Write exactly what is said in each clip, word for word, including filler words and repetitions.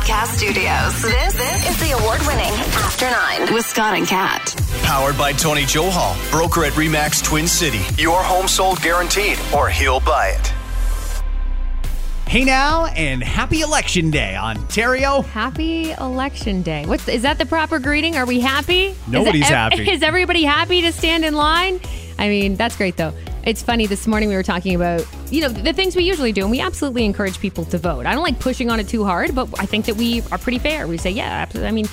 Podcast Studios. This, this is the award-winning After Nine with Scott and Kat. Powered by Tony Johal, broker at RE/MAX Twin City. Your home sold guaranteed, or he'll buy it. Hey now, and happy Election Day, Ontario. Happy Election Day. What's is that the proper greeting? Are we happy? Nobody's is it, happy. Is everybody happy to stand in line? I mean, that's great, though. It's funny, this morning we were talking about, you know, the things we usually do, and we absolutely encourage people to vote. I don't like pushing on it too hard, but I think that we are pretty fair. We say, yeah, absolutely. I mean,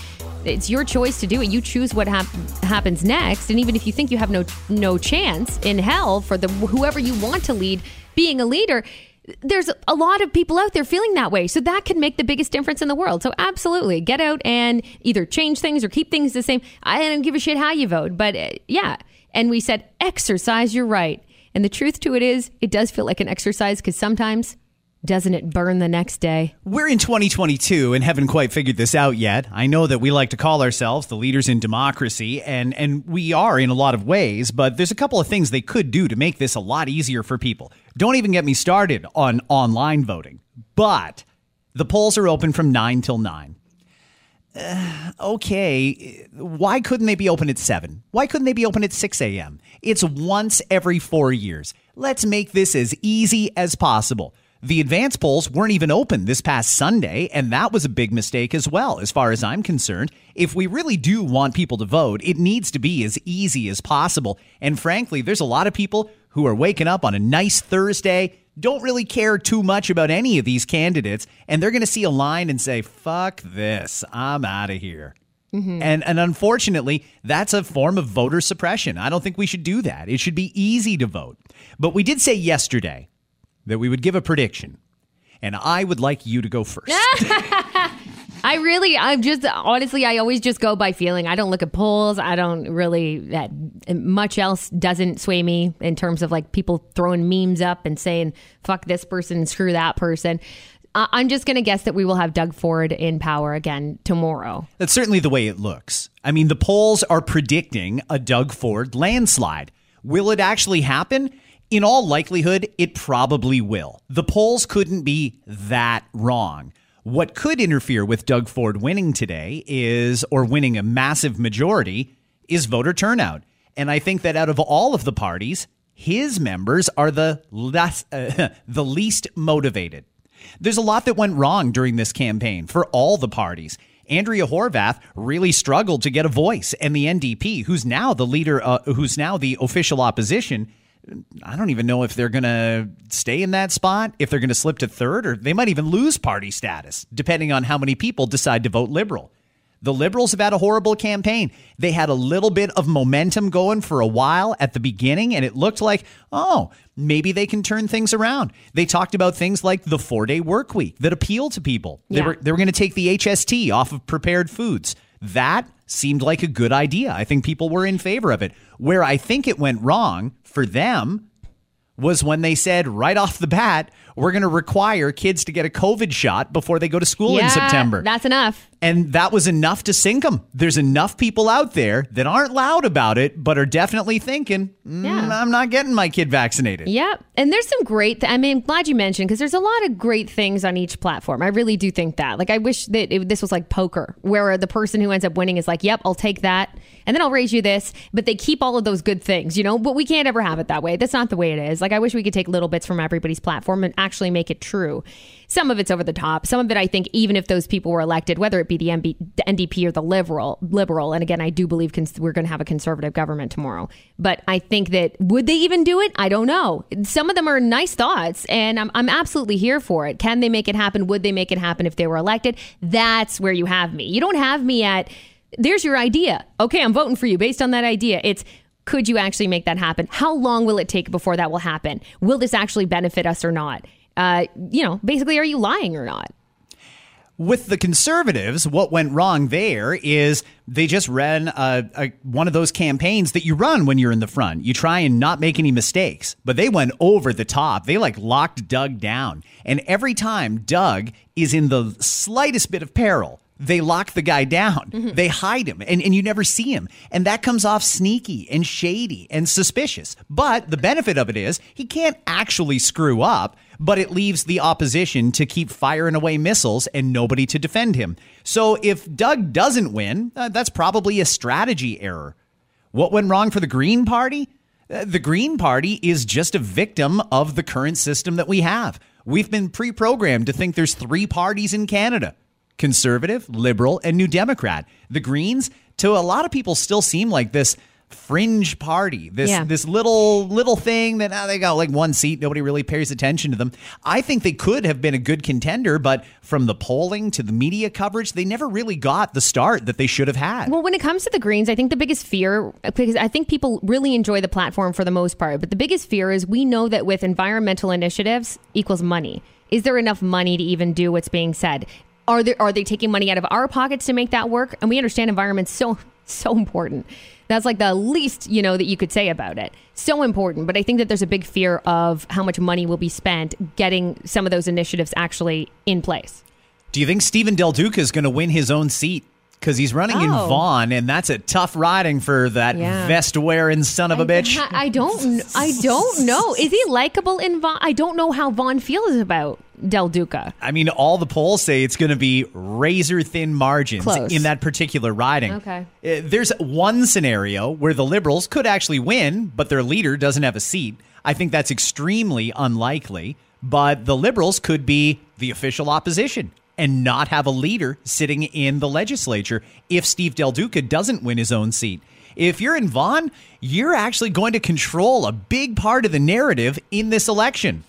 it's your choice to do it. You choose what hap- happens next, and even if you think you have no no chance in hell for the whoever you want to lead being a leader, there's a lot of people out there feeling that way. So that could make the biggest difference in the world. So absolutely, get out and either change things or keep things the same. I don't give a shit how you vote. But uh, yeah. And we said, exercise your right. And the truth to it is, it does feel like an exercise because sometimes, doesn't it burn the next day? We're in twenty twenty-two and haven't quite figured this out yet. I know that we like to call ourselves the leaders in democracy, and, and we are in a lot of ways, but there's a couple of things they could do to make this a lot easier for people. Don't even get me started on online voting, but the polls are open from nine till nine. Uh, okay, why couldn't they be open at seven? Why couldn't they be open at six a.m.? It's once every four years. Let's make this as easy as possible. The advance polls weren't even open this past Sunday, and that was a big mistake as well, as far as I'm concerned. If we really do want people to vote, it needs to be as easy as possible. And frankly, there's a lot of people who are waking up on a nice Thursday, don't really care too much about any of these candidates, and they're going to see a line and say, fuck this, I'm out of here. Mm-hmm. And and unfortunately, that's a form of voter suppression. I don't think we should do that. It should be easy to vote. But we did say yesterday that we would give a prediction, and I would like you to go first. I really, I'm just, honestly, I always just go by feeling. I don't look at polls. I don't really, that much else doesn't sway me in terms of like people throwing memes up and saying, fuck this person, screw that person. Uh, I'm just going to guess that we will have Doug Ford in power again tomorrow. That's certainly the way it looks. I mean, the polls are predicting a Doug Ford landslide. Will it actually happen? In all likelihood, it probably will. The polls couldn't be that wrong. What could interfere with Doug Ford winning today is, or winning a massive majority, is voter turnout. And I think that out of all of the parties, his members are the less, uh, the least motivated. There's a lot that went wrong during this campaign for all the parties. Andrea Horwath really struggled to get a voice, and the N D P, who's now the leader, uh, who's now the official opposition, I don't even know if they're going to stay in that spot, if they're going to slip to third, or they might even lose party status, depending on how many people decide to vote Liberal. The Liberals have had a horrible campaign. They had a little bit of momentum going for a while at the beginning, and it looked like, oh, maybe they can turn things around. They talked about things like the four-day work week that appealed to people. Yeah. They were they were going to take the H S T off of prepared foods. That seemed like a good idea. I think people were in favor of it. Where I think it went wrong for them was when they said right off the bat, we're going to require kids to get a COVID shot before they go to school yeah, in September. That's enough. And that was enough to sink them. There's enough people out there that aren't loud about it, but are definitely thinking, mm, yeah. I'm not getting my kid vaccinated. Yep. And there's some great, th- I mean, I'm glad you mentioned, because there's a lot of great things on each platform. I really do think that. Like, I wish that it, this was like poker, where the person who ends up winning is like, yep, I'll take that, and then I'll raise you this. But they keep all of those good things, you know, but we can't ever have it that way. That's not the way it is. Like, I wish we could take little bits from everybody's platform and actually make it true. Some of it's over the top. Some of it, I think, even if those people were elected, whether it be the M B, the N D P or the liberal, liberal. And again, I do believe cons- we're going to have a conservative government tomorrow. But I think that, would they even do it? I don't know. Some of them are nice thoughts, and I'm, I'm absolutely here for it. Can they make it happen? Would they make it happen if they were elected? That's where you have me. You don't have me at, there's your idea. Okay, I'm voting for you based on that idea. It's, could you actually make that happen? How long will it take before that will happen? Will this actually benefit us or not? Uh, you know, basically, are you lying or not? With the Conservatives, what went wrong there is they just ran a, a, one of those campaigns that you run when you're in the front. You try and not make any mistakes, but they went over the top. They like locked Doug down. And every time Doug is in the slightest bit of peril, they lock the guy down. Mm-hmm. They hide him, and, and you never see him. And that comes off sneaky and shady and suspicious. But the benefit of it is he can't actually screw up. but it leaves the opposition to keep firing away missiles and nobody to defend him. So if Doug doesn't win, uh, that's probably a strategy error. What went wrong for the Green Party? Uh, the Green Party is just a victim of the current system that we have. We've been pre-programmed to think there's three parties in Canada: Conservative, Liberal, and New Democrat. The Greens, to a lot of people, still seem like this fringe party, this yeah. this little little thing that oh, they got like one seat. Nobody really pays attention to them. I think they could have been a good contender, but from the polling to the media coverage, they never really got the start that they should have had. Well, when it comes to the Greens, I think the biggest fear, because I think people really enjoy the platform for the most part, but the biggest fear is we know that with environmental initiatives equals money. Is there enough money to even do what's being said? Are there, are they taking money out of our pockets to make that work? And we understand environment's so, so important. That's like the least, you know, that you could say about it. So important. But I think that there's a big fear of how much money will be spent getting some of those initiatives actually in place. Do you think Steven Del Duca is going to win his own seat? Because he's running oh. in Vaughan, and that's a tough riding for that yeah. vest-wearing son of a bitch. I, I don't I don't know. Is he likable in Vaughan? I don't know how Vaughan feels about Del Duca. I mean, all the polls say it's going to be razor-thin margins Close. in that particular riding. Okay. There's one scenario where the Liberals could actually win, but their leader doesn't have a seat. I think that's extremely unlikely, but the Liberals could be the official opposition and not have a leader sitting in the legislature if Steve Del Duca doesn't win his own seat. If you're in Vaughan, you're actually going to control a big part of the narrative in this election.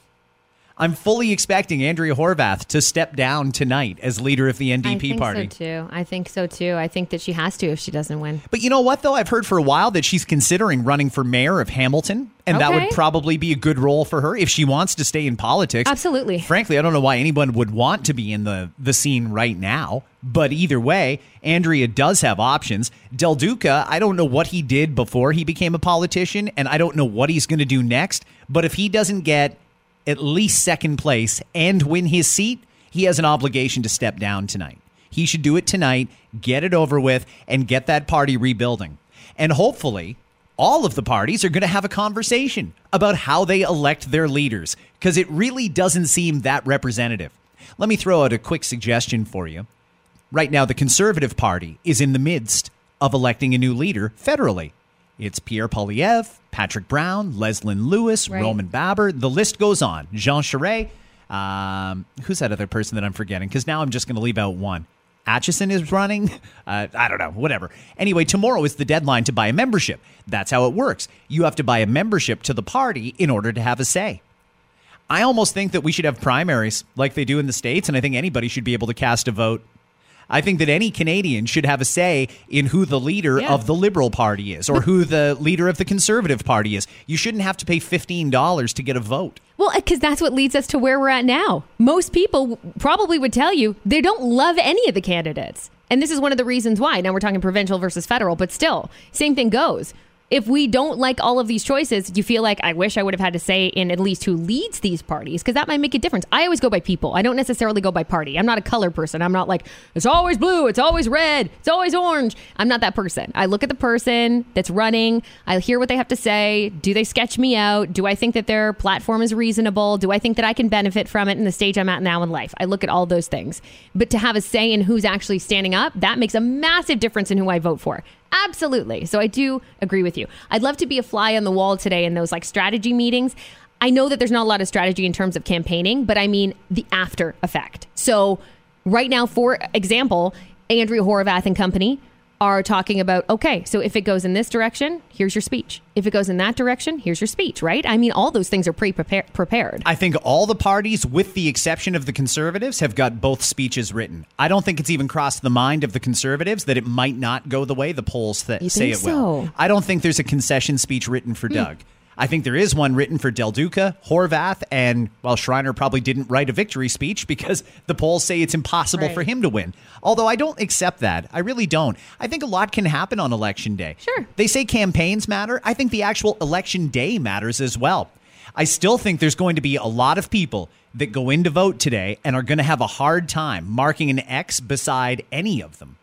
I'm fully expecting Andrea Horwath to step down tonight as leader of the N D P I think party. So too. I think so, too. I think that she has to if she doesn't win. But you know what, though? I've heard for a while that she's considering running for mayor of Hamilton, and okay. that would probably be a good role for her if she wants to stay in politics. Absolutely. Frankly, I don't know why anyone would want to be in the, the scene right now. But either way, Andrea does have options. Del Duca, I don't know what he did before he became a politician, and I don't know what he's going to do next. But if he doesn't get at least second place and win his seat, he has an obligation to step down tonight. He should do it tonight, get it over with, and get that party rebuilding. And hopefully, all of the parties are going to have a conversation about how they elect their leaders, because it really doesn't seem that representative. Let me throw out a quick suggestion for you. Right now, the Conservative Party is in the midst of electing a new leader federally. It's Pierre Poilievre, Patrick Brown, Leslyn Lewis, right. Roman Baber. The list goes on. Jean Charest. Um, who's that other person that I'm forgetting? Because now I'm just going to leave out one. Atchison is running. Uh, I don't know. Whatever. Anyway, tomorrow is the deadline to buy a membership. That's how it works. You have to buy a membership to the party in order to have a say. I almost think that we should have primaries like they do in the States, and I think anybody should be able to cast a vote. I think that any Canadian should have a say in who the leader yeah. of the Liberal Party is, or who the leader of the Conservative Party is. You shouldn't have to pay fifteen dollars to get a vote. Well, because that's what leads us to where we're at now. Most people probably would tell you they don't love any of the candidates. And this is one of the reasons why. Now we're talking provincial versus federal, but still, same thing goes. If we don't like all of these choices, you feel like, I wish I would have had to say in at least who leads these parties, because that might make a difference. I always go by people. I don't necessarily go by party. I'm not a color person. I'm not like, it's always blue, it's always red, it's always orange. I'm not that person. I look at the person that's running. I hear what they have to say. Do they sketch me out? Do I think that their platform is reasonable? Do I think that I can benefit from it in the stage I'm at now in life? I look at all those things. But to have a say in who's actually standing up, that makes a massive difference in who I vote for. Absolutely. So I do agree with you. I'd love to be a fly on the wall today in those like strategy meetings. I know that there's not a lot of strategy in terms of campaigning, but I mean the after effect. So right now, for example, Andrea Horwath and company are talking about, okay, so if it goes in this direction, here's your speech. If it goes in that direction, here's your speech, right? I mean, all those things are pre-prepared. I think all the parties, with the exception of the Conservatives, have got both speeches written. I don't think it's even crossed the mind of the Conservatives that it might not go the way the polls th- say it so? will. I don't think there's a concession speech written for mm. Doug. I think there is one written for Del Duca, Horwath, and, well, Schreiner probably didn't write a victory speech because the polls say it's impossible right. for him to win. Although I don't accept that. I really don't. I think a lot can happen on Election Day. Sure. They say campaigns matter. I think the actual Election Day matters as well. I still think there's going to be a lot of people that go in to vote today and are going to have a hard time marking an X beside any of them.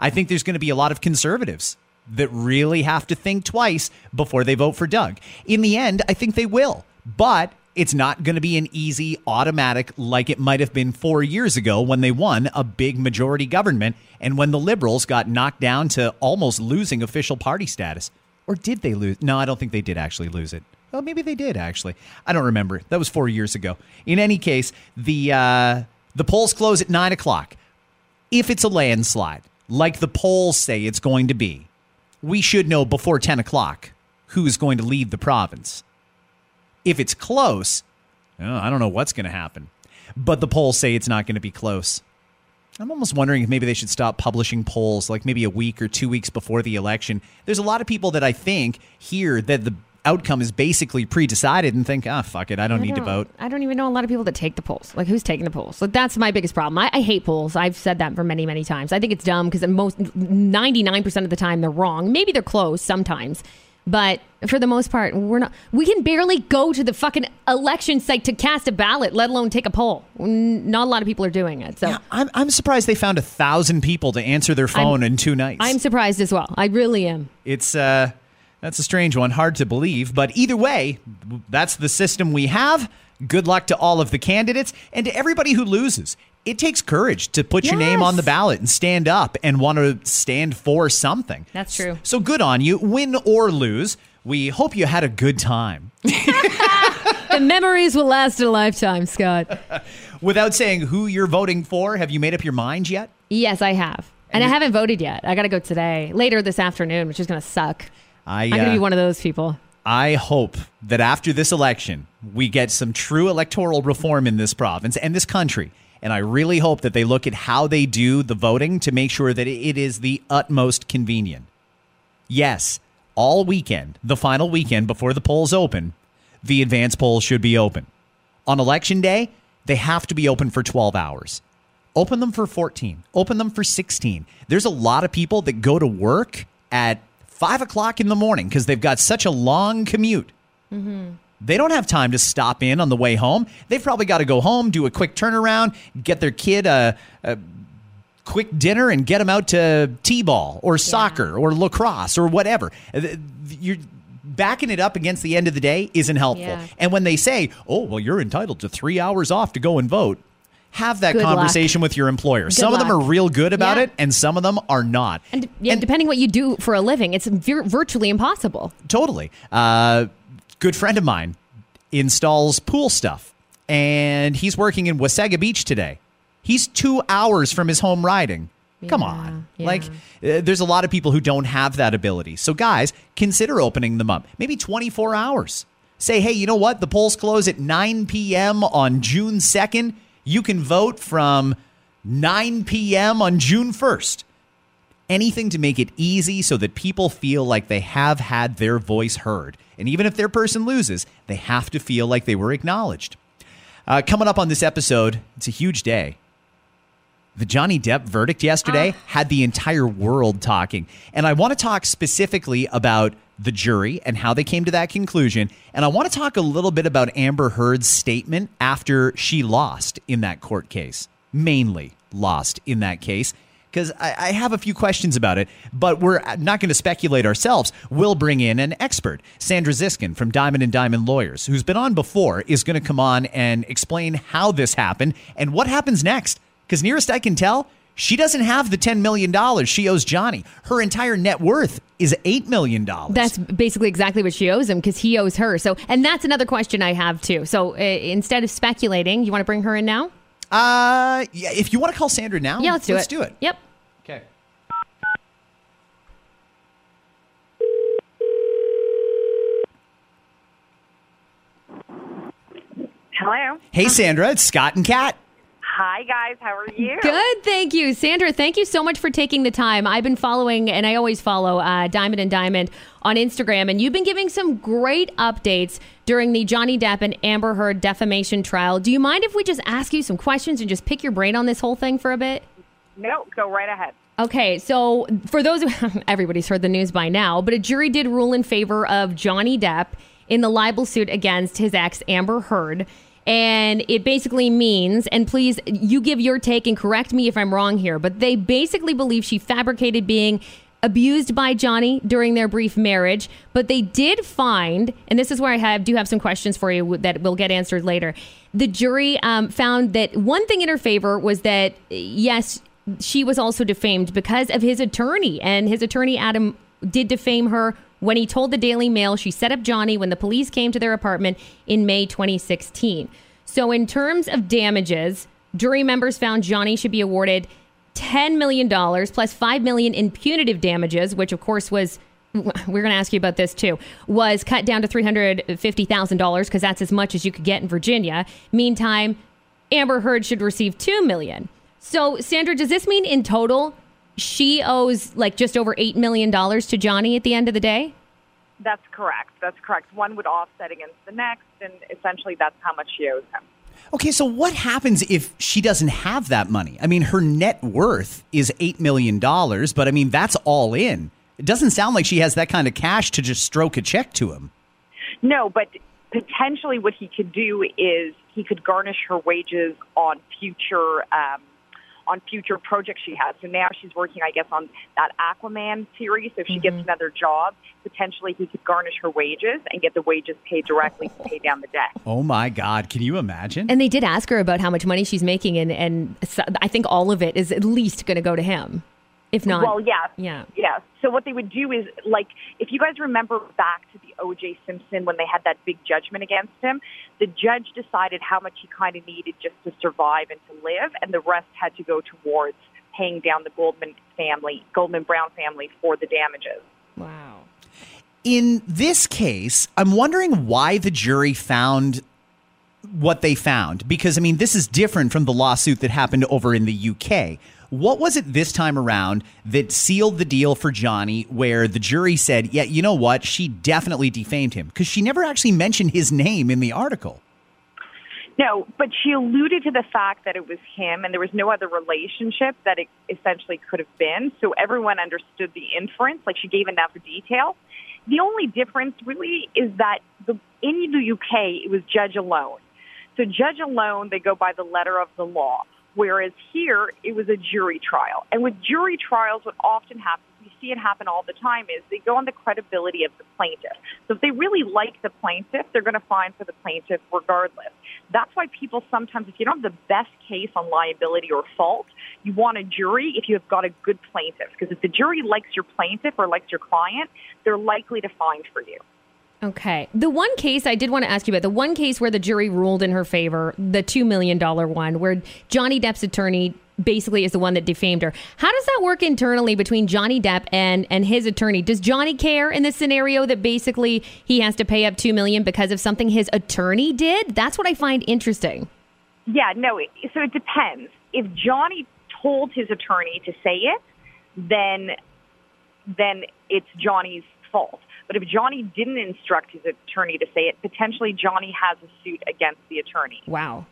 I think there's going to be a lot of Conservatives that really have to think twice before they vote for Doug. In the end, I think they will. But It's not going to be an easy automatic like it might have been four years ago when they won a big majority government and when the Liberals got knocked down to almost losing official party status. Or did they lose? No, I don't think they did actually lose it. Well, maybe they did, actually. I don't remember. That was four years ago. In any case, the uh, the polls close at nine o'clock. If it's a landslide, like the polls say it's going to be, we should know before ten o'clock who is going to leave the province. If it's close, oh, I don't know what's going to happen. But the polls say it's not going to be close. I'm almost wondering if maybe they should stop publishing polls like maybe a week or two weeks before the election. There's a lot of people that I think hear that the outcome is basically pre-decided and think, ah, oh, fuck it, I don't I need don't, to vote. I don't even know a lot of people that take the polls. Like, who's taking the polls? Like, that's my biggest problem. I, I hate polls. I've said that for many, many times. I think it's dumb because most ninety-nine percent of the time they're wrong. Maybe they're close sometimes. But for the most part, we're not. We can barely go to the fucking election site to cast a ballot, let alone take a poll. Not a lot of people are doing it. So yeah, I'm, I'm surprised they found a thousand people to answer their phone I'm, in two nights. I'm surprised as well. I really am. It's uh, that's a strange one, hard to believe. But either way, that's the system we have. Good luck to all of the candidates and to everybody who loses. It takes courage to put yes. your name on the ballot and stand up and want to stand for something. That's true. So good on you. Win or lose, we hope you had a good time. The memories will last a lifetime, Scott. Without saying who you're voting for, have you made up your mind yet? Yes, I have. And, and I haven't voted yet. I got to go today, later this afternoon, which is going to suck. I, uh, I'm going to be one of those people. I hope that after this election, we get some true electoral reform in this province and this country. And I really hope that they look at how they do the voting to make sure that it is the utmost convenient. Yes, all weekend, the final weekend before the polls open, the advance polls should be open. On election day, they have to be open for twelve hours. Open them for fourteen. Open them for sixteen. There's a lot of people that go to work at five o'clock in the morning because they've got such a long commute. Mm-hmm. They don't have time to stop in on the way home. They've probably got to go home, do a quick turnaround, get their kid a, a quick dinner and get them out to t-ball or soccer yeah. or lacrosse or whatever. You're backing it up against the end of the day isn't helpful. Yeah. And when they say, oh, well, you're entitled to three hours off to go and vote, have that good conversation luck. With your employer. Good some luck. Of them are real good about yeah. it, and some of them are not. And, yeah, and depending what you do for a living, it's vir- virtually impossible. Totally. Uh Good friend of mine installs pool stuff, and he's working in Wasaga Beach today. He's two hours from his home riding. Yeah, Come on. Yeah. Like, uh, there's a lot of people who don't have that ability. So, guys, consider opening them up. Maybe twenty-four hours. Say, hey, you know what? The polls close at nine p.m. on June second. You can vote from nine p.m. on June first. Anything to make it easy so that people feel like they have had their voice heard. And even if their person loses, they have to feel like they were acknowledged. Uh, coming up on this episode, it's a huge day. The Johnny Depp verdict yesterday uh. had the entire world talking. And I want to talk specifically about the jury and how they came to that conclusion. And I want to talk a little bit about Amber Heard's statement after she lost in that court case. Mainly lost in that case. Because I, I have a few questions about it, but we're not going to speculate ourselves. We'll bring in an expert, Sandra Ziskin from Diamond and Diamond Lawyers, who's been on before, is going to come on and explain how this happened and what happens next. Because nearest I can tell, she doesn't have the ten million dollars she owes Johnny. Her entire net worth is eight million dollars. That's basically exactly what she owes him because he owes her. So, and that's another question I have, too. So uh, instead of speculating, you want to bring her in now? Uh, yeah, if you want to call Sandra now, yeah, let's do let's it. do it. Yep. Okay. Hello. Hey, Sandra. It's Scott and Kat. Hi, guys. How are you? Good. Thank you. Sandra, thank you so much for taking the time. I've been following, and I always follow, uh, Diamond and Diamond on Instagram, and you've been giving some great updates during the Johnny Depp and Amber Heard defamation trial. Do you mind if we just ask you some questions and just pick your brain on this whole thing for a bit? No, go right ahead. Okay, so for those who, everybody's heard the news by now, but a jury did rule in favor of Johnny Depp in the libel suit against his ex, Amber Heard. And it basically means, and please, you give your take and correct me if I'm wrong here, but they basically believe she fabricated being abused by Johnny during their brief marriage, but they did find, and this is where I have, do have some questions for you that will get answered later. The jury um, found that one thing in her favor was that, yes, she was also defamed because of his attorney, and his attorney, Adam, did defame her when he told the Daily Mail she set up Johnny when the police came to their apartment in May twenty sixteen. So in terms of damages, jury members found Johnny should be awarded ten million dollars plus five million dollars in punitive damages, which, of course, was, we're going to ask you about this, too, was cut down to three hundred fifty thousand dollars because that's as much as you could get in Virginia. Meantime, Amber Heard should receive two million dollars. So, Sandra, does this mean in total she owes like just over eight million dollars to Johnny at the end of the day? That's correct. That's correct. One would offset against the next, and essentially that's how much she owes him. Okay, so what happens if she doesn't have that money? I mean, her net worth is eight million dollars, but I mean, that's all in. It doesn't sound like she has that kind of cash to just stroke a check to him. No, but potentially what he could do is he could garnish her wages on future um, on future projects she has. So now she's working, I guess, on that Aquaman series. So if she mm-hmm. gets another job, potentially he could garnish her wages and get the wages paid directly to pay down the debt. Oh, my God. Can you imagine? And they did ask her about how much money she's making, and, and I think all of it is at least going to go to him, if not. Well, yeah. Yeah. Yeah. So what they would do is, like, if you guys remember back to the O J. Simpson when they had that big judgment against him, the judge decided how much he kind of needed just to survive and to live, and the rest had to go towards paying down the Goldman family, Goldman Brown family, for the damages. Wow. In this case, I'm wondering why the jury found what they found, because, I mean, this is different from the lawsuit that happened over in the U K. What was it this time around that sealed the deal for Johnny where the jury said, yeah, you know what? She definitely defamed him, because she never actually mentioned his name in the article. No, but she alluded to the fact that it was him and there was no other relationship that it essentially could have been. So everyone understood the inference, like she gave enough detail. The only difference really is that the, in the U K, it was judge alone. So judge alone, they go by the letter of the law. Whereas here, it was a jury trial. And with jury trials, what often happens, we see it happen all the time, is they go on the credibility of the plaintiff. So if they really like the plaintiff, they're going to find for the plaintiff regardless. That's why people sometimes, if you don't have the best case on liability or fault, you want a jury if you have got a good plaintiff. Because if the jury likes your plaintiff or likes your client, they're likely to find for you. Okay. The one case I did want to ask you about, the one case where the jury ruled in her favor, the two million dollars one, where Johnny Depp's attorney basically is the one that defamed her. How does that work internally between Johnny Depp and, and his attorney? Does Johnny care in this scenario that basically he has to pay up two million dollars because of something his attorney did? That's what I find interesting. Yeah, no. So it depends. If Johnny told his attorney to say it, then then it's Johnny's fault. But if Johnny didn't instruct his attorney to say it, potentially Johnny has a suit against the attorney. Wow.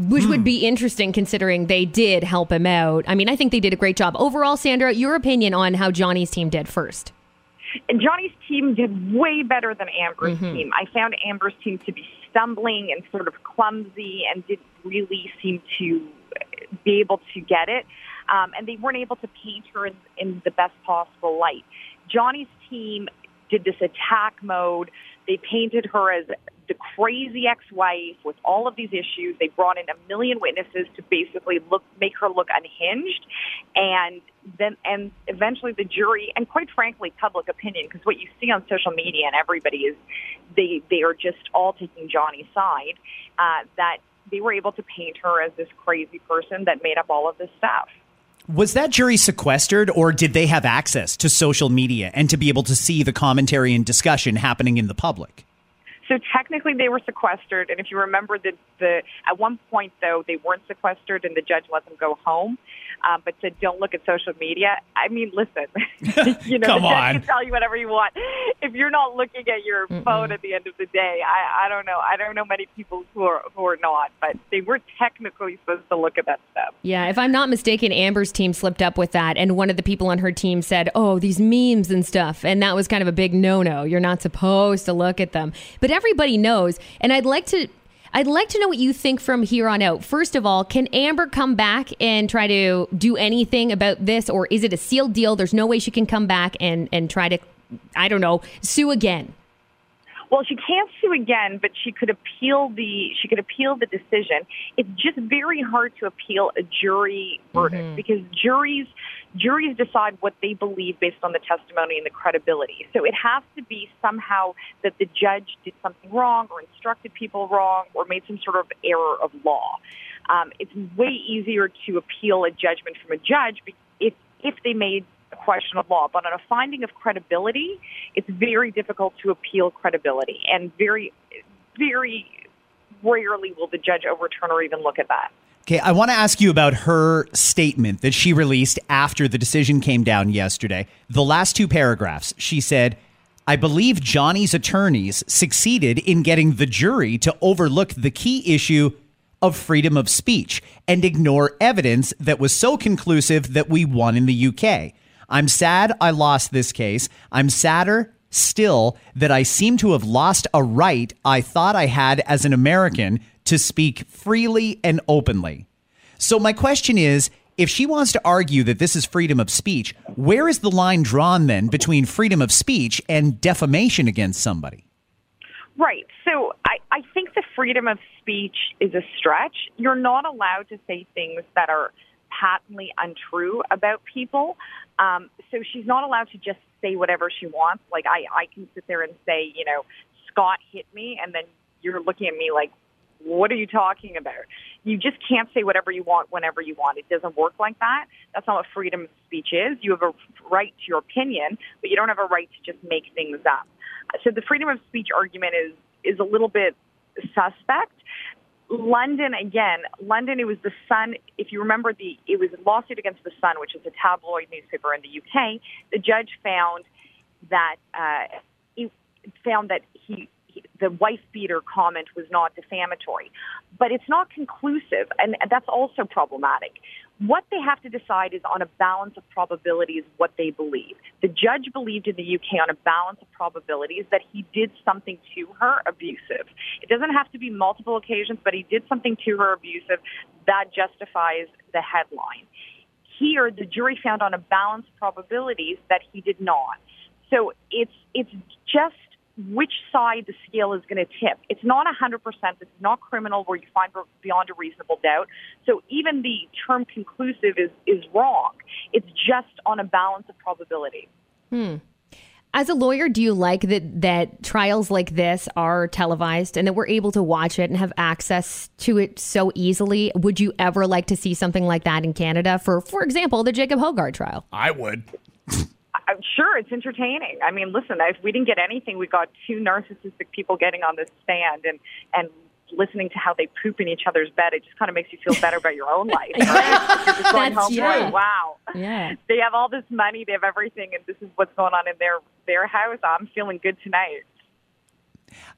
Which hmm. would be interesting considering they did help him out. I mean, I think they did a great job. Overall, Sandra, your opinion on how Johnny's team did first. And Johnny's team did way better than Amber's mm-hmm. team. I found Amber's team to be stumbling and sort of clumsy and didn't really seem to be able to get it. Um, and they weren't able to paint her in, in the best possible light. Johnny's team did this attack mode. They painted her as the crazy ex-wife with all of these issues. They brought in a million witnesses to basically look, make her look unhinged. And then, and eventually the jury, and quite frankly, public opinion, because what you see on social media and everybody is they, they are just all taking Johnny's side, uh, that they were able to paint her as this crazy person that made up all of this stuff. Was that jury sequestered, or did they have access to social media and to be able to see the commentary and discussion happening in the public? So technically they were sequestered, and if you remember, the, the at one point, though, they weren't sequestered, and the judge let them go home, um, but said, don't look at social media. I mean, listen, you know, Come the judge on. Can tell you whatever you want. If you're not looking at your Mm-mm. phone at the end of the day, I, I don't know. I don't know many people who are, who are not, but they were technically supposed to look at that stuff. Yeah, if I'm not mistaken, Amber's team slipped up with that, and one of the people on her team said, oh, these memes and stuff, and that was kind of a big no-no. You're not supposed to look at them. But everybody knows, and I'd like to I'd like to know what you think from here on out. First of all, can Amber come back and try to do anything about this, or is it a sealed deal? There's no way she can come back and, and try to, I don't know, sue again. Well, she can't sue again, but she could appeal the she could appeal the decision. It's just very hard to appeal a jury verdict mm-hmm. because juries juries decide what they believe based on the testimony and the credibility. So it has to be somehow that the judge did something wrong or instructed people wrong or made some sort of error of law. Um, it's way easier to appeal a judgment from a judge if if they made a question of law, but on a finding of credibility, it's very difficult to appeal credibility, and very, very rarely will the judge overturn or even look at that. Okay, I want to ask you about her statement that she released after the decision came down yesterday. The last two paragraphs, she said, "I believe Johnny's attorneys succeeded in getting the jury to overlook the key issue of freedom of speech and ignore evidence that was so conclusive that we won in the U K. I'm sad I lost this case. I'm sadder still that I seem to have lost a right I thought I had as an American to speak freely and openly." So my question is, if she wants to argue that this is freedom of speech, where is the line drawn then between freedom of speech and defamation against somebody? Right. So I, I think the freedom of speech is a stretch. You're not allowed to say things that are patently untrue about people. Um, so she's not allowed to just say whatever she wants. Like, I, I can sit there and say, you know, Scott hit me, and then you're looking at me like, what are you talking about? You just can't say whatever you want whenever you want. It doesn't work like that. That's not what freedom of speech is. You have a right to your opinion, but you don't have a right to just make things up. So the freedom of speech argument is, is a little bit suspect. London, again, London, it was the Sun, if you remember, the it was a lawsuit against the Sun, which is a tabloid newspaper in the U K. The judge found that uh, he found that he, he the wife beater comment was not defamatory, but it's not conclusive, and that's also problematic. What they have to decide is on a balance of probabilities what they believe. The judge believed in the U K on a balance of probabilities that he did something to her abusive. It doesn't have to be multiple occasions, but he did something to her abusive that justifies the headline. Here, the jury found on a balance of probabilities that he did not. So it's it's just which side the scale is going to tip. It's not one hundred percent. It's not criminal where you find beyond a reasonable doubt. So even the term conclusive is, is wrong. It's just on a balance of probability. Hmm. As a lawyer, do you like that, that trials like this are televised and that we're able to watch it and have access to it so easily? Would you ever like to see something like that in Canada? For, for example, the Jacob Hoggard trial. I would. I'm sure it's entertaining. I mean, listen, if we didn't get anything, we got two narcissistic people getting on the stand and, and listening to how they poop in each other's bed. It just kind of makes you feel better about your own life. Right? You're just going home yeah. going, wow, yeah. They have all this money, they have everything, and this is what's going on in their, their house. I'm feeling good tonight.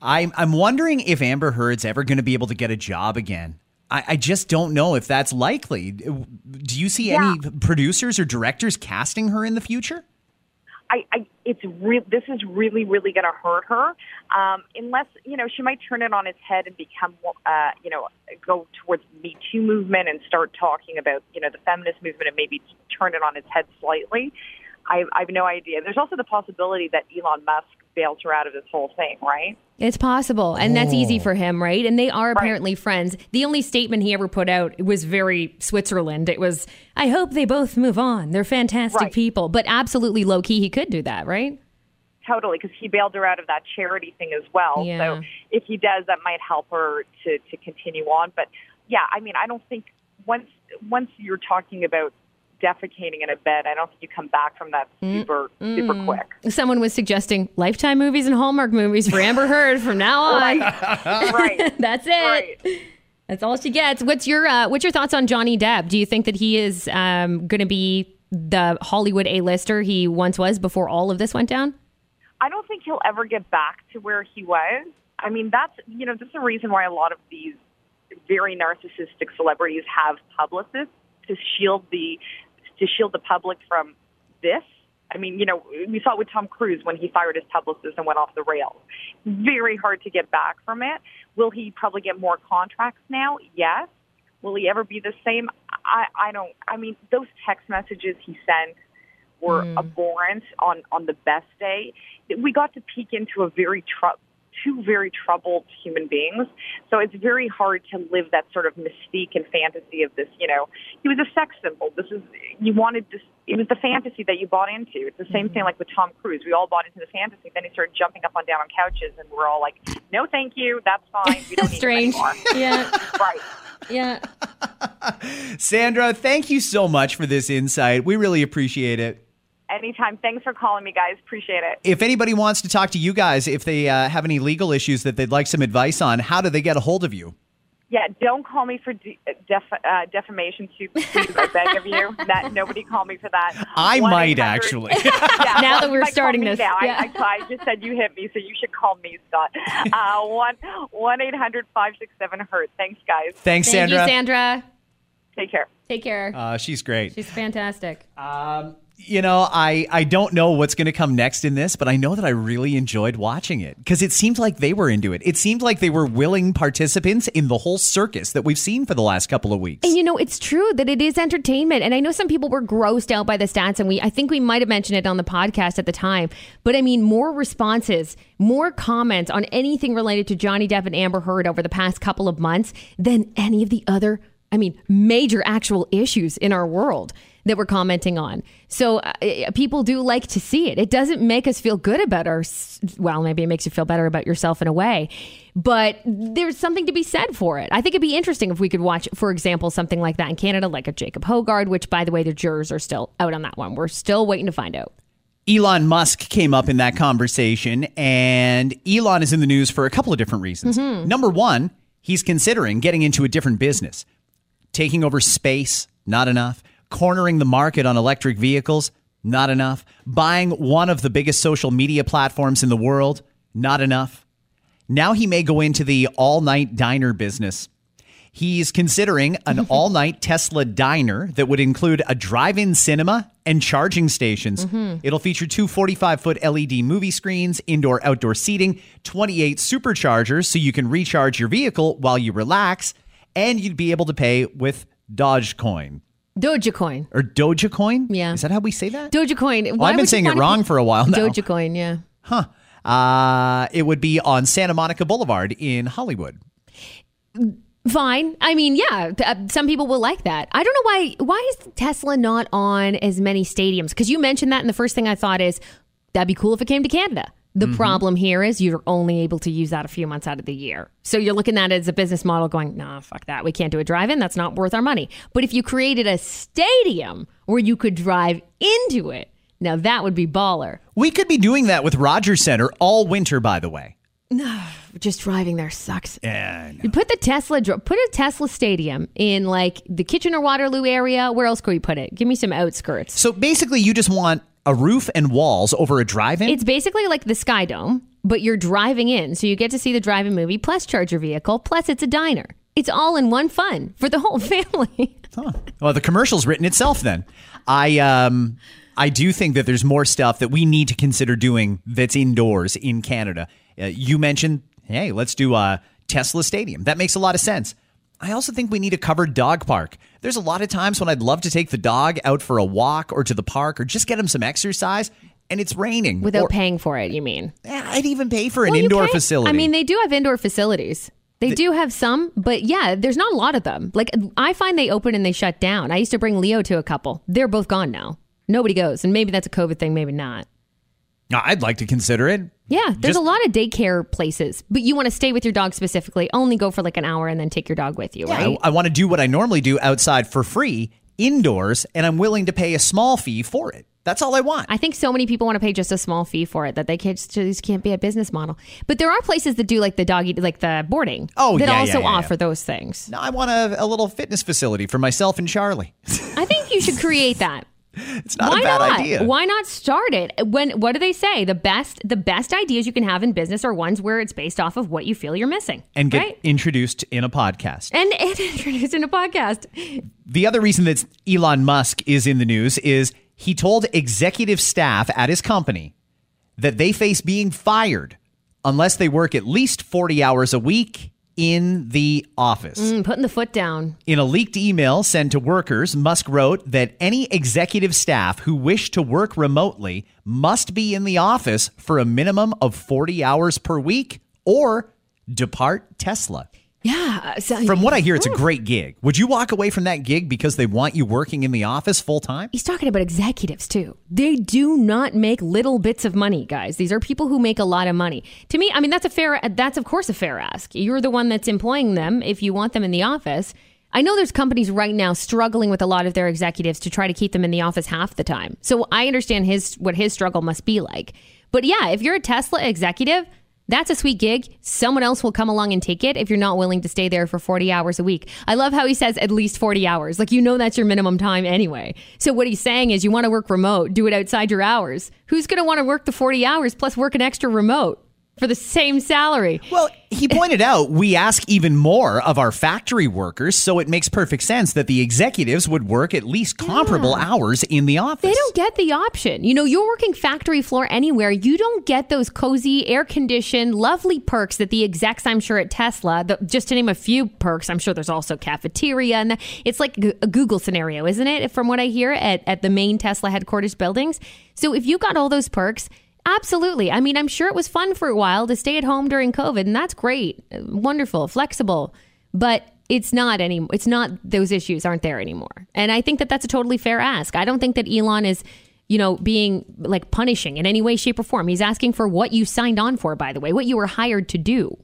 I'm, I'm wondering if Amber Heard's ever going to be able to get a job again. I, I just don't know if that's likely. Do you see yeah. any producers or directors casting her in the future? I, I, it's re- this is really, really going to hurt her, um, unless, you know, she might turn it on its head and become, uh, you know, go towards the Me Too movement and start talking about, you know, the feminist movement and maybe turn it on its head slightly. I, I have no idea. There's also the possibility that Elon Musk bails her out of this whole thing, right? It's possible. And that's easy for him, right? And they are apparently right. friends. The only statement he ever put out was very Switzerland. It was, I hope they both move on. They're fantastic right. people. But absolutely low-key, he could do that, right? Totally, because he bailed her out of that charity thing as well. Yeah. So if he does, that might help her to, to continue on. But yeah, I mean, I don't think once once you're talking about defecating in a bed, I don't think you come back from that super, mm. super quick. Someone was suggesting Lifetime movies and Hallmark movies for Amber Heard from now on. Right. right. That's it. Right. That's all she gets. What's your uh, what's your thoughts on Johnny Depp? Do you think that he is um, going to be the Hollywood A-lister he once was before all of this went down? I don't think he'll ever get back to where he was. I mean, that's, you know, this is the reason why a lot of these very narcissistic celebrities have publicists, to shield the to shield the public from this. I mean, you know, we saw it with Tom Cruise when he fired his publicist and went off the rails. Very hard to get back from it. Will he probably get more contracts now? Yes. Will he ever be the same? I, I don't, I mean, those text messages he sent were mm. abhorrent on, on the best day. We got to peek into a very tru- two very troubled human beings. So it's very hard to live that sort of mystique and fantasy of this, you know, he was a sex symbol. This is, you wanted this, it was the fantasy that you bought into. It's the same mm-hmm. thing like with Tom Cruise. We all bought into the fantasy. Then he started jumping up and down on couches and we're all like, no, thank you. That's fine. We don't need Strange. Him anymore. Yeah. Right. Yeah. Sandra, thank you so much for this insight. We really appreciate it. Anytime. Thanks for calling me, guys. Appreciate it. If anybody wants to talk to you guys, if they uh, have any legal issues that they'd like some advice on, how do they get a hold of you? Yeah, don't call me for de- def- uh, defamation suit, please. I beg of you. That, nobody call me for that. I might, actually. Yeah, now that we're starting this. Now. Yeah. I, I, I just said you hit me, so you should call me, Scott. Uh, one eight hundred five six seven H E R T. Thanks, guys. Thanks, Sandra. Thank you, Sandra. Take care. Take care. Uh, she's great. She's fantastic. Um, you know, I, I don't know what's going to come next in this, but I know that I really enjoyed watching it because it seemed like they were into it. It seemed like they were willing participants in the whole circus that we've seen for the last couple of weeks. And, you know, it's true that it is entertainment. And I know some people were grossed out by the stats, and we I think we might have mentioned it on the podcast at the time. But, I mean, more responses, more comments on anything related to Johnny Depp and Amber Heard over the past couple of months than any of the other I mean, major actual issues in our world that we're commenting on. So uh, people do like to see it. It doesn't make us feel good about our, well, maybe it makes you feel better about yourself in a way, but there's something to be said for it. I think it'd be interesting if we could watch, for example, something like that in Canada, like a Jacob Hoggard, which by the way, the jurors are still out on that one. We're still waiting to find out. Elon Musk came up in that conversation, and Elon is in the news for a couple of different reasons. Mm-hmm. Number one, he's considering getting into a different business. Taking over space, not enough. Cornering the market on electric vehicles, not enough. Buying one of the biggest social media platforms in the world, not enough. Now he may go into the all-night diner business. He's considering an all-night Tesla diner that would include a drive-in cinema and charging stations. Mm-hmm. It'll feature two forty-five foot L E D movie screens, indoor-outdoor seating, twenty-eight superchargers so you can recharge your vehicle while you relax. And you'd be able to pay with Dogecoin. Dogecoin. Or Dogecoin? Yeah. Is that how we say that? Dogecoin. Well, I've been saying it wrong for a while now. Dogecoin, yeah. Huh. Uh, it would be on Santa Monica Boulevard in Hollywood. Fine. I mean, yeah, some people will like that. I don't know why. Why is Tesla not on as many stadiums? Because you mentioned that, and the first thing I thought is, that'd be cool if it came to Canada. The mm-hmm. problem here is you're only able to use that a few months out of the year. So you're looking at it as a business model going, nah, fuck that. We can't do a drive-in. That's not worth our money. But if you created a stadium where you could drive into it, now that would be baller. We could be doing that with Rogers Center all winter, by the way. No, just driving there sucks. Yeah, you put the Tesla, put a Tesla stadium in like the Kitchener Waterloo area. Where else could we put it? Give me some outskirts. So basically you just want a roof and walls over a drive-in? It's basically like the Sky Dome, but you're driving in. So you get to see the drive-in movie, plus charge your vehicle, plus it's a diner. It's all in one fun for the whole family. Huh. Well, the commercial's written itself then. I um, I do think that there's more stuff that we need to consider doing that's indoors in Canada. Uh, you mentioned, hey, let's do a Tesla Stadium. That makes a lot of sense. I also think we need a covered dog park. There's a lot of times when I'd love to take the dog out for a walk or to the park or just get him some exercise, and it's raining. Without or, paying for it, you mean? I'd even pay for an well, indoor facility. I mean, they do have indoor facilities. They the, do have some, but yeah, there's not a lot of them. Like, I find they open and they shut down. I used to bring Leo to a couple. They're both gone now. Nobody goes, and maybe that's a COVID thing, maybe not. I'd like to consider it. Yeah, there's Just, a lot of daycare places, but you want to stay with your dog specifically. Only go for like an hour and then take your dog with you, yeah, right? I, I want to do what I normally do outside for free, indoors, and I'm willing to pay a small fee for it. That's all I want. I think so many people want to pay just a small fee for it that they can't, just can't be a business model. But there are places that do like the doggy, like the boarding. Oh, that yeah, also yeah, yeah, offer yeah. those things. No, I want a, a little fitness facility for myself and Charlie. I think you should create that. It's not Why a bad not? idea. Why not start it? When what do they say? The best the best ideas you can have in business are ones where it's based off of what you feel you're missing. And get right? introduced in a podcast. And, and introduced in a podcast. The other reason that Elon Musk is in the news is He told executive staff at his company that they face being fired unless they work at least forty hours a week in the office. Mm, putting the foot down. In a leaked email sent to workers, Musk wrote that any executive staff who wish to work remotely must be in the office for a minimum of forty hours per week or depart Tesla. Yeah. So, from what I hear, it's a great gig. Would you walk away from that gig because they want you working in the office full time? He's talking about executives, too. They do not make little bits of money, guys. These are people who make a lot of money. To me, I mean, that's a fair, that's of course a fair ask. You're the one that's employing them if you want them in the office. I know there's companies right now struggling with a lot of their executives to try to keep them in the office half the time. So I understand his what his struggle must be like. But yeah, if you're a Tesla executive, that's a sweet gig. Someone else will come along and take it if you're not willing to stay there for forty hours a week. I love how he says at least forty hours. Like, you know, that's your minimum time anyway. So what he's saying is you want to work remote, do it outside your hours. Who's going to want to work the forty hours plus work an extra remote for the same salary? Well, he pointed out we ask even more of our factory workers, so it makes perfect sense that the executives would work at least comparable yeah. hours in the office. They don't get the option. You know, you're working factory floor anywhere. You don't get those cozy, air-conditioned, lovely perks that the execs, I'm sure, at Tesla, the, just to name a few perks, I'm sure there's also cafeteria. And the, it's like a Google scenario, isn't it? From what I hear at, at the main Tesla headquarters buildings. So if you got all those perks, absolutely. I mean, I'm sure it was fun for a while to stay at home during COVID, and that's great. Wonderful, flexible. But it's not any, it's not, those issues aren't there anymore. And I think that that's a totally fair ask. I don't think that Elon is, you know, being like punishing in any way, shape or form. He's asking for what you signed on for, by the way, what you were hired to do.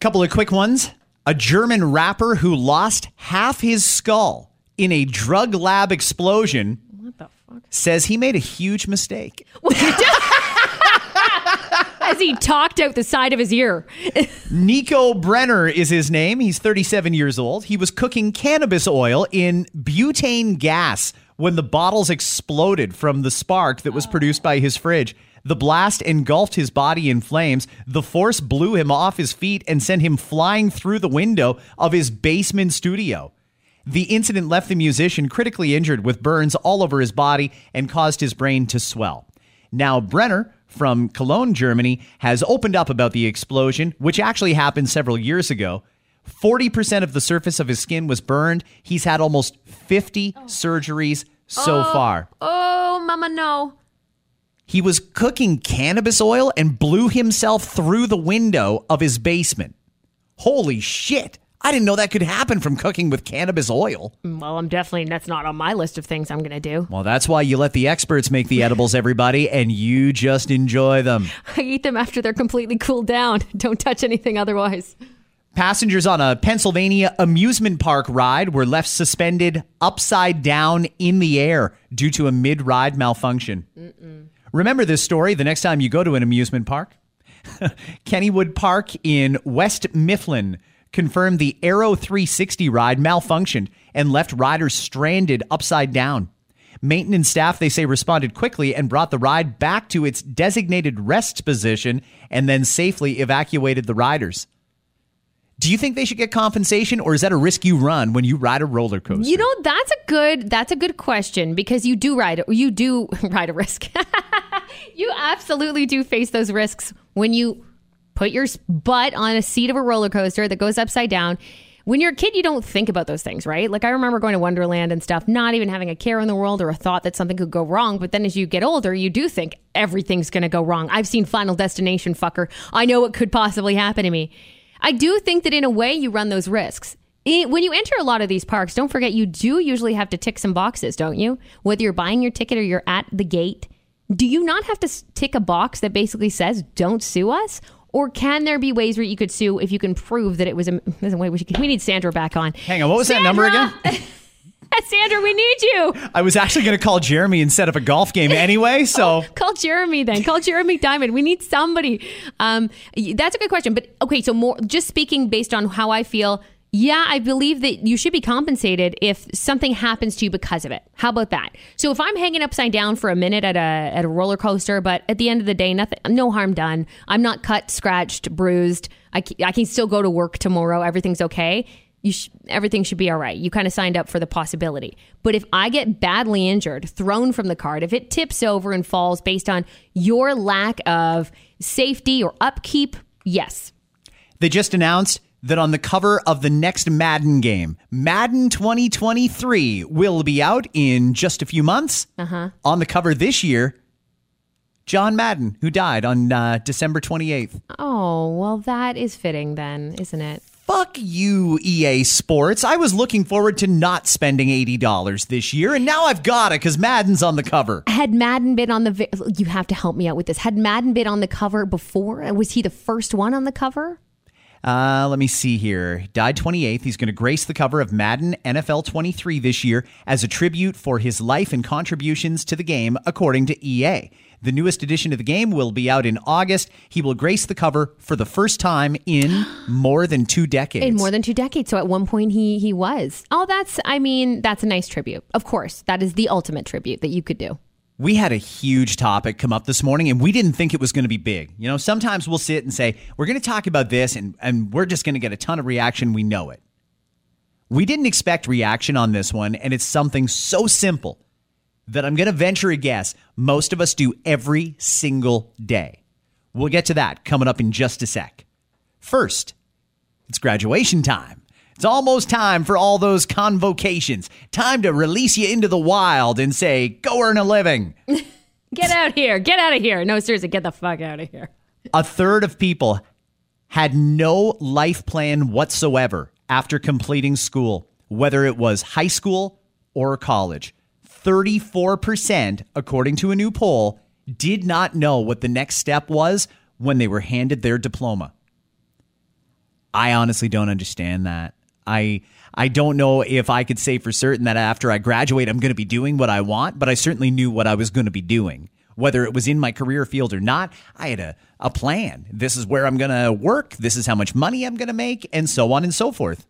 Couple of quick ones. A German rapper who lost half his skull in a drug lab explosion what the fuck? says he made a huge mistake. What you do? As he talked out the side of his ear. Nico Brenner is his name. He's thirty-seven years old. He was cooking cannabis oil in butane gas when the bottles exploded from the spark that was produced by his fridge. The blast engulfed his body in flames. The force blew him off his feet and sent him flying through the window of his basement studio. The incident left the musician critically injured with burns all over his body and caused his brain to swell. Now, Brenner, from Cologne, Germany, has opened up about the explosion, which actually happened several years ago. forty percent of the surface of his skin was burned. He's had almost fifty oh. surgeries so oh. far. Oh, mama, no. He was cooking cannabis oil and blew himself through the window of his basement. Holy shit. I didn't know that could happen from cooking with cannabis oil. Well, I'm definitely, that's not on my list of things I'm going to do. Well, that's why you let the experts make the edibles, everybody, and you just enjoy them. I eat them after they're completely cooled down. Don't touch anything otherwise. Passengers on a Pennsylvania amusement park ride were left suspended upside down in the air due to a mid-ride malfunction. Mm-mm. Remember this story the next time you go to an amusement park? Kennywood Park in West Mifflin confirmed the Aero three sixty ride malfunctioned and left riders stranded upside down. Maintenance staff, they say, responded quickly and brought the ride back to its designated rest position and then safely evacuated the riders. Do you think they should get compensation, or is that a risk you run when you ride a roller coaster? You know, that's a good that's a good question, because you do ride you do ride a risk. You absolutely do face those risks when you put your butt on a seat of a roller coaster that goes upside down. When you're a kid, you don't think about those things, right? Like, I remember going to Wonderland and stuff, not even having a care in the world or a thought that something could go wrong. But then as you get older, you do think everything's going to go wrong. I've seen Final Destination, fucker. I know what could possibly happen to me. I do think that in a way you run those risks. When you enter a lot of these parks, don't forget, you do usually have to tick some boxes, don't you? Whether you're buying your ticket or you're at the gate, do you not have to tick a box that basically says, don't sue us? Or can there be ways where you could sue if you can prove that it was a, there's a way we should, we need Sandra back on. Hang on, what was Sandra! that number again? Sandra, we need you. I was actually going to call Jeremy and set up a golf game anyway, so. Oh, call Jeremy then. Call Jeremy Diamond. We need somebody. Um, that's a good question. But okay, so more just speaking based on how I feel, yeah, I believe that you should be compensated if something happens to you because of it. How about that? So if I'm hanging upside down for a minute at a at a roller coaster, but at the end of the day, nothing, no harm done. I'm not cut, scratched, bruised. I, I can still go to work tomorrow. Everything's okay. you sh- everything should be all right. You kind of signed up for the possibility. But if I get badly injured, thrown from the cart, if it tips over and falls based on your lack of safety or upkeep, yes. They just announced that on the cover of the next Madden game, Madden twenty twenty-three will be out in just a few months. Uh-huh. On the cover this year, John Madden, who died on uh, December twenty-eighth. Oh, well, that is fitting then, isn't it? Fuck you, E A Sports. I was looking forward to not spending eighty dollars this year, and now I've got it because Madden's on the cover. Had Madden been on the... Vi- you have to help me out with this. Had Madden been on the cover before? Was he the first one on the cover? Uh, let me see here. He died twenty-eighth. He's going to grace the cover of Madden N F L twenty-three this year as a tribute for his life and contributions to the game, according to E A. The newest edition of the game will be out in August. He will grace the cover for the first time in more than two decades. In more than two decades. So at one point he he was. Oh, that's, I mean, that's a nice tribute. Of course, that is the ultimate tribute that you could do. We had a huge topic come up this morning, and we didn't think it was going to be big. You know, sometimes we'll sit and say, we're going to talk about this, and, and we're just going to get a ton of reaction. We know it. We didn't expect reaction on this one, and it's something so simple that I'm going to venture a guess most of us do every single day. We'll get to that coming up in just a sec. First, it's graduation time. It's almost time for all those convocations. Time to release you into the wild and say, go earn a living. Get out here. Get out of here. No, seriously, get the fuck out of here. A third of people had no life plan whatsoever after completing school, whether it was high school or college. thirty-four percent, according to a new poll, did not know what the next step was when they were handed their diploma. I honestly don't understand that. I I don't know if I could say for certain that after I graduate, I'm going to be doing what I want, but I certainly knew what I was going to be doing. Whether it was in my career field or not, I had a, a plan. This is where I'm going to work. This is how much money I'm going to make, and so on and so forth.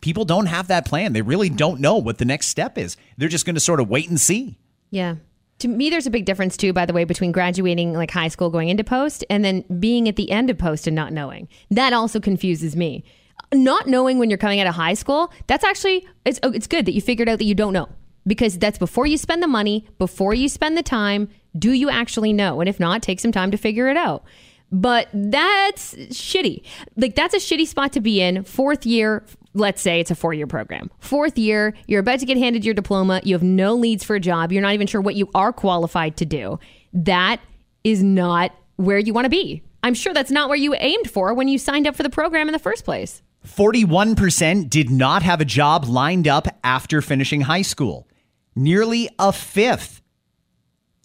People don't have that plan. They really don't know what the next step is. They're just going to sort of wait and see. Yeah. To me, there's a big difference, too, by the way, between graduating like high school, going into post, and then being at the end of post and not knowing. That also confuses me. Not knowing when you're coming out of high school, that's actually, it's it's good that you figured out that you don't know, because that's before you spend the money, before you spend the time. Do you actually know? And if not, take some time to figure it out. But that's shitty. Like, that's a shitty spot to be in. Fourth year, let's say it's a four-year program. Fourth year, you're about to get handed your diploma. You have no leads for a job. You're not even sure what you are qualified to do. That is not where you want to be. I'm sure that's not where you aimed for when you signed up for the program in the first place. forty-one percent did not have a job lined up after finishing high school. Nearly a fifth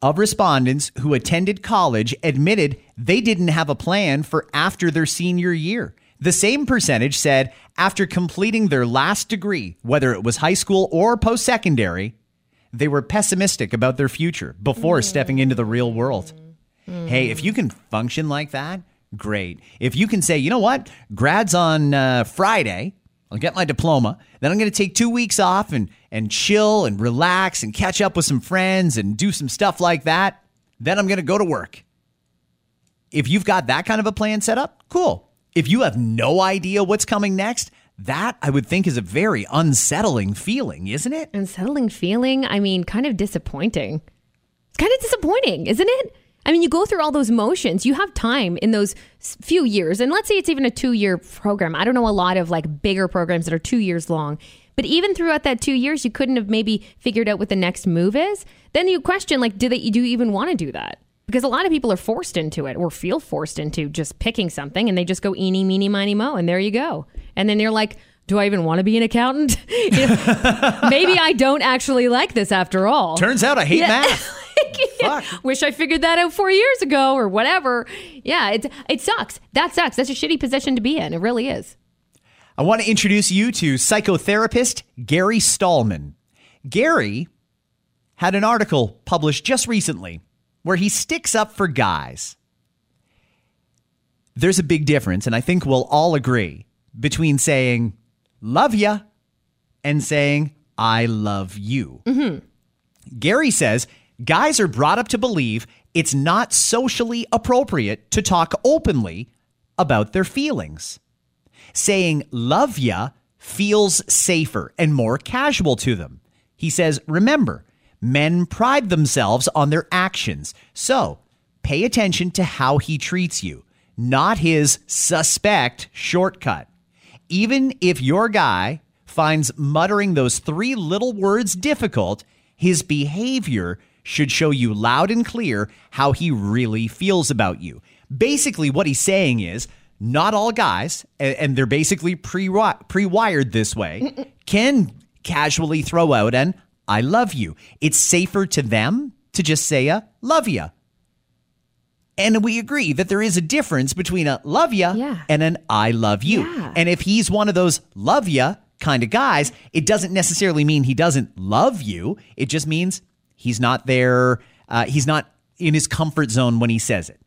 of respondents who attended college admitted they didn't have a plan for after their senior year. The same percentage said after completing their last degree, whether it was high school or post-secondary, they were pessimistic about their future before mm. stepping into the real world. Mm. Hey, if you can function like that, great. If you can say, you know what, grad's on uh, Friday, I'll get my diploma, then I'm going to take two weeks off and, and chill and relax and catch up with some friends and do some stuff like that. Then I'm going to go to work. If you've got that kind of a plan set up, cool. If you have no idea what's coming next, that I would think is a very unsettling feeling, isn't it? Unsettling feeling? I mean, kind of disappointing. It's kind of disappointing, isn't it? I mean, you go through all those motions. You have time in those few years. And let's say it's even a two-year program. I don't know a lot of like bigger programs that are two years long. But even throughout that two years, you couldn't have maybe figured out what the next move is. Then you question, like, do they do you even want to do that? Because a lot of people are forced into it or feel forced into just picking something, and they just go eeny, meeny, miny, mo, and there you go. And then you're like, do I even want to be an accountant? You know, maybe I don't actually like this after all. Turns out I hate yeah. math. Fuck. Wish I figured that out four years ago or whatever. Yeah, it, it sucks. That sucks. That's a shitty position to be in. It really is. I want to introduce you to psychotherapist Gary Stallman. Gary had an article published just recently where he sticks up for guys. There's a big difference, and I think we'll all agree, between saying, love ya, and saying, I love you. Mm-hmm. Gary says, guys are brought up to believe it's not socially appropriate to talk openly about their feelings. Saying, love ya, feels safer and more casual to them. He says, remember, men pride themselves on their actions, so pay attention to how he treats you, not his suspect shortcut. Even if your guy finds muttering those three little words difficult, his behavior should show you loud and clear how he really feels about you. Basically, what he's saying is not all guys, and they're basically pre-wired this way, can casually throw out an I love you. It's safer to them to just say a love ya. And we agree that there is a difference between a love ya yeah. and an I love you. Yeah. And if he's one of those love ya kind of guys, it doesn't necessarily mean he doesn't love you. It just means he's not there. Uh, he's not in his comfort zone when he says it.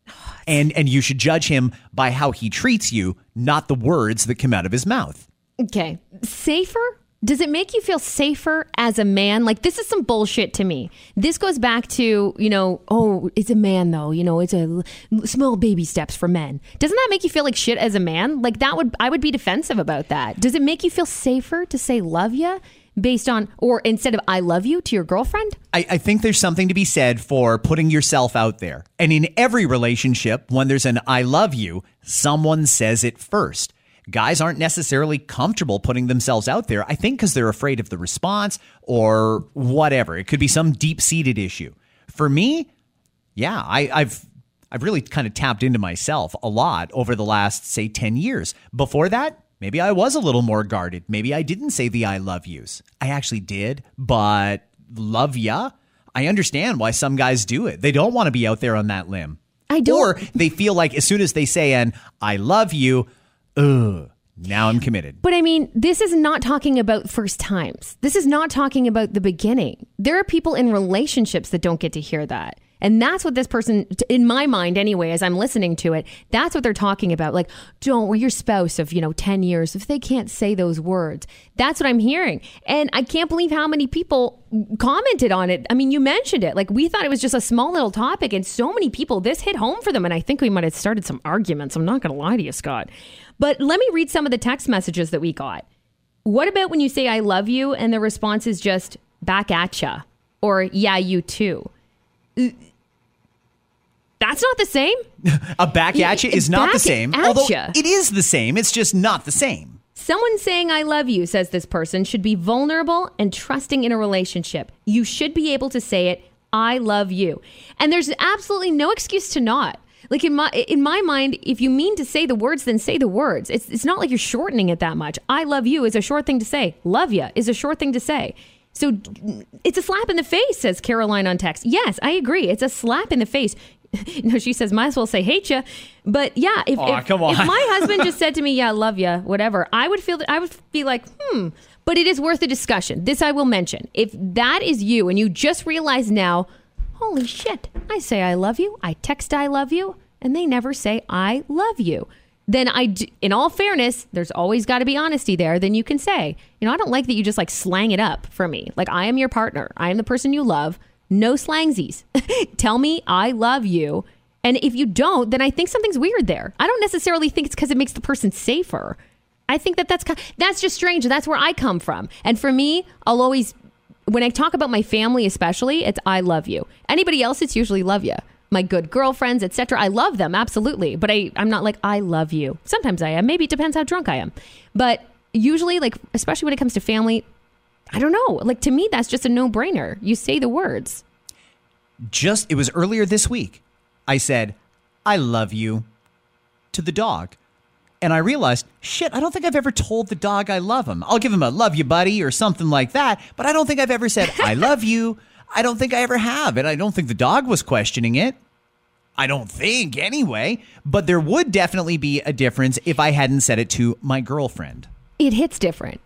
And and you should judge him by how he treats you, not the words that come out of his mouth. Okay. Safer? Does it make you feel safer as a man? Like, this is some bullshit to me. This goes back to, you know, oh, it's a man, though. You know, it's a small baby steps for men. Doesn't that make you feel like shit as a man? Like, that would I would be defensive about that. Does it make you feel safer to say love ya based on, or instead of I love you to your girlfriend? I, I think there's something to be said for putting yourself out there. And in every relationship, when there's an I love you, someone says it first. Guys aren't necessarily comfortable putting themselves out there, I think because they're afraid of the response or whatever. It could be some deep-seated issue. For me, yeah, I, I've I've really kind of tapped into myself a lot over the last, say, ten years. Before that, maybe I was a little more guarded. Maybe I didn't say the I love yous. I actually did, but love ya? I understand why some guys do it. They don't want to be out there on that limb. I don't. Or they feel like as soon as they say an I love you, ugh, now I'm committed. But I mean, this is not talking about first times. This is not talking about the beginning. There are people in relationships that don't get to hear that. And that's what this person, in my mind anyway, as I'm listening to it, that's what they're talking about. Like, don't, your spouse of, you know, ten years, if they can't say those words. That's what I'm hearing. And I can't believe how many people commented on it. I mean, you mentioned it. Like, we thought it was just a small little topic. And so many people, this hit home for them. And I think we might have started some arguments. I'm not going to lie to you, Scott. But let me read some of the text messages that we got. What about when you say, I love you, and the response is just, back at ya, or yeah, you too? That's not the same. A back at you is not the same. Although it is the same. It's just not the same. Someone saying I love you, says this person, should be vulnerable and trusting in a relationship. You should be able to say it. I love you. And there's absolutely no excuse to not. Like, in my in my mind, if you mean to say the words, then say the words. It's it's not like you're shortening it that much. I love you is a short thing to say. Love ya is a short thing to say. So it's a slap in the face, says Caroline on text. Yes, I agree. It's a slap in the face. No, she says, might as well say hate ya. But yeah, if, oh, if, come on. If my husband just said to me, yeah, love ya, whatever, I would feel that I would be like, hmm. But it is worth a discussion. This I will mention. If that is you and you just realize now, holy shit, I say I love you, I text I love you, and they never say I love you. Then I, d- in all fairness, there's always got to be honesty there. Then you can say, you know, I don't like that you just like slang it up for me. Like, I am your partner. I am the person you love. No slangsies. Tell me I love you. And if you don't, then I think something's weird there. I don't necessarily think it's because it makes the person safer. I think that that's, that's just strange. That's where I come from. And for me, I'll always, when I talk about my family especially, it's I love you. Anybody else, it's usually love you. My good girlfriends, et cetera. I love them, absolutely. But I, I'm not like, I love you. Sometimes I am. Maybe it depends how drunk I am. But usually, like, especially when it comes to family, I don't know. Like, to me, that's just a no-brainer. You say the words. Just, it was earlier this week. I said, I love you to the dog. And I realized, shit, I don't think I've ever told the dog I love him. I'll give him a love you, buddy, or something like that. But I don't think I've ever said, I love you. I don't think I ever have, and I don't think the dog was questioning it. I don't think, anyway. But there would definitely be a difference if I hadn't said it to my girlfriend. It hits different.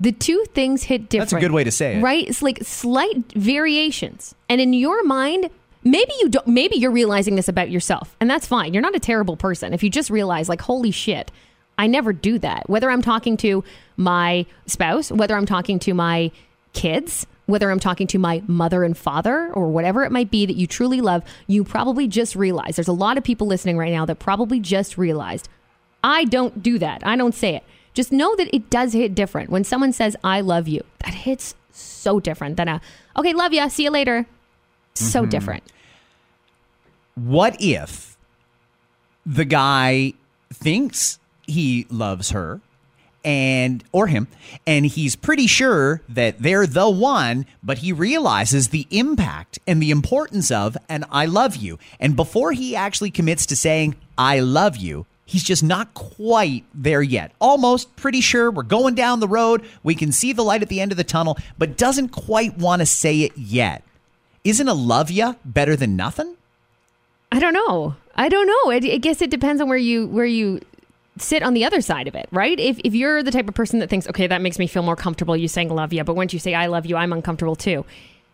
The two things hit different. That's a good way to say it. Right? It's like slight variations. And in your mind, maybe you don't, maybe you're realizing this about yourself, and that's fine. You're not a terrible person if you just realize, like, holy shit, I never do that. Whether I'm talking to my spouse, whether I'm talking to my kids, whether I'm talking to my mother and father or whatever it might be that you truly love, you probably just realize. There's a lot of people listening right now that probably just realized, I don't do that. I don't say it. Just know that it does hit different. When someone says, I love you, that hits so different than a, okay, love ya, see you later. So mm-hmm. different. What if the guy thinks he loves her and or him, and he's pretty sure that they're the one, but he realizes the impact and the importance of an I love you. And before he actually commits to saying, I love you, he's just not quite there yet. Almost pretty sure we're going down the road. We can see the light at the end of the tunnel, but doesn't quite want to say it yet. Isn't a love ya better than nothing? I don't know. I don't know. I, I guess it depends on where you where you sit on the other side of it, right? If if you're the type of person that thinks, okay, that makes me feel more comfortable, you saying love ya, but once you say I love you, I'm uncomfortable too.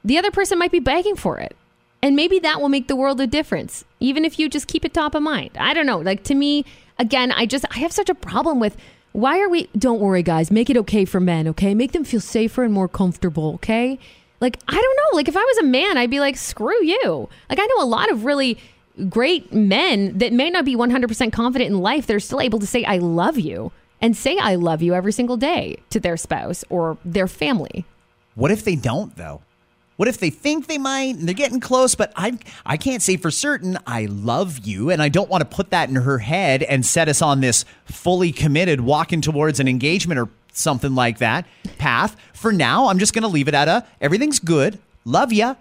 The other person might be begging for it. And maybe that will make the world a difference, even if you just keep it top of mind. I don't know. Like, to me, again, I just, I have such a problem with, why are we, don't worry, guys, make it okay for men, okay? Make them feel safer and more comfortable, okay? Like, I don't know. Like, if I was a man, I'd be like, screw you. Like, I know a lot of really great men that may not be one hundred percent confident in life. They're still able to say, I love you, and say, I love you every single day to their spouse or their family. What if they don't, though? What if they think they might and they're getting close, but I I can't say for certain I love you, and I don't want to put that in her head and set us on this fully committed walking towards an engagement or something like that path. For now, I'm just going to leave it at a everything's good, love ya,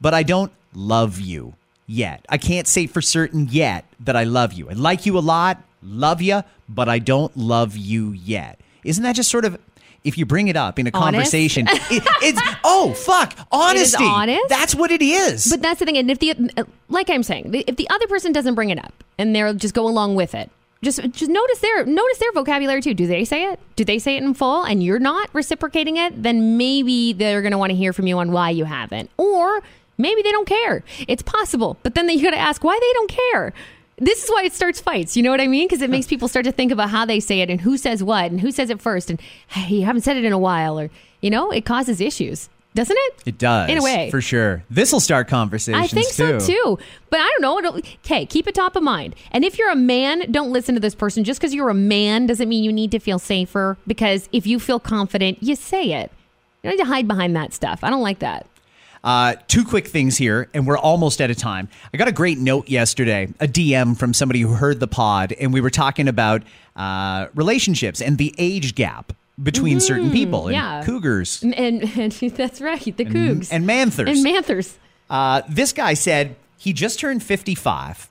but I don't love you yet. I can't say for certain yet that I love you. I like you a lot, love ya, but I don't love you yet. Isn't that just sort of... If you bring it up in a honest? conversation, it, it's, oh, fuck, honesty. It is honest? That's what it is. But that's the thing. And if the, like I'm saying, if the other person doesn't bring it up and they'll just go along with it, just just notice their notice their vocabulary too. Do they say it? Do they say it in full and you're not reciprocating it? Then maybe they're going to want to hear from you on why you haven't. Or maybe they don't care. It's possible. But then you got to ask why they don't care. This is why it starts fights. You know what I mean? Because it makes people start to think about how they say it and who says what and who says it first. And hey, you haven't said it in a while, or, you know, it causes issues, doesn't it? It does. In a way. For sure. This will start conversations, I think too. so, too. But I don't know. It'll, okay, keep it top of mind. And if you're a man, don't listen to this person. Just because you're a man doesn't mean you need to feel safer, because if you feel confident, you say it. You don't need to hide behind that stuff. I don't like that. Uh, two quick things here, and we're almost out of time. I got a great note yesterday, a D M from somebody who heard the pod, and we were talking about uh, relationships and the age gap between mm, certain people and yeah. cougars. And, and, and that's right, the cougs. And, and manthers. And manthers. Uh, this guy said he just turned fifty-five,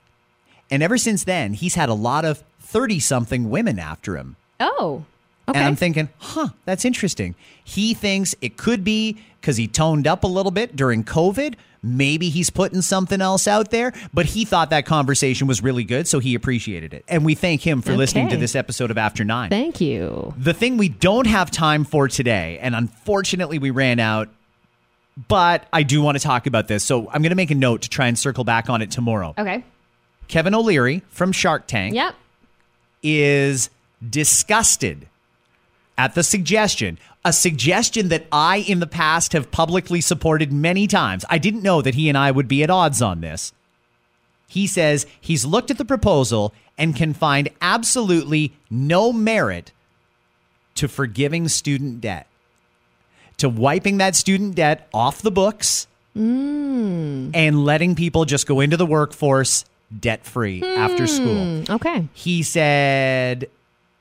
and ever since then, he's had a lot of thirty-something women after him. Oh, okay. And I'm thinking, huh, that's interesting. He thinks it could be because he toned up a little bit during COVID. Maybe he's putting something else out there. But he thought that conversation was really good, so he appreciated it. And we thank him for okay. listening to this episode of After Nine. Thank you. The thing we don't have time for today, and unfortunately we ran out, but I do want to talk about this. So I'm going to make a note to try and circle back on it tomorrow. Okay. Kevin O'Leary from Shark Tank yep. is disgusted at the suggestion, a suggestion that I in the past have publicly supported many times. I didn't know that he and I would be at odds on this. He says he's looked at the proposal and can find absolutely no merit to forgiving student debt, to wiping that student debt off the books mm. and letting people just go into the workforce debt-free mm. after school. Okay. He said...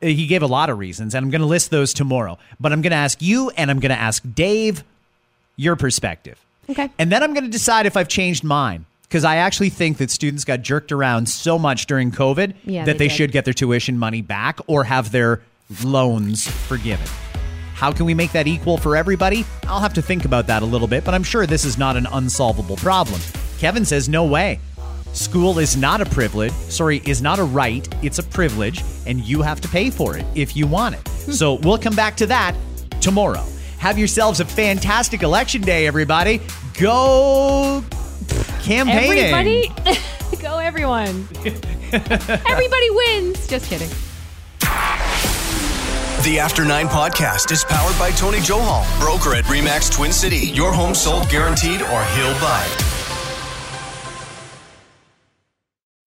He gave a lot of reasons, and I'm going to list those tomorrow. But I'm going to ask you, and I'm going to ask Dave, your perspective. Okay. And then I'm going to decide if I've changed mine, because I actually think that students got jerked around so much during COVID yeah, that they, they should get their tuition money back or have their loans forgiven. How can we make that equal for everybody? I'll have to think about that a little bit, but I'm sure this is not an unsolvable problem. Kevin says, no way. School is not a privilege, sorry, is not a right, it's a privilege, and you have to pay for it if you want it. So we'll come back to that tomorrow. Have yourselves a fantastic election day, everybody. Go campaigning. Everybody, go everyone. Everybody wins. Just kidding. The After Nine podcast is powered by Tony Johal, broker at Remax Twin City. Your home sold guaranteed or he'll buy.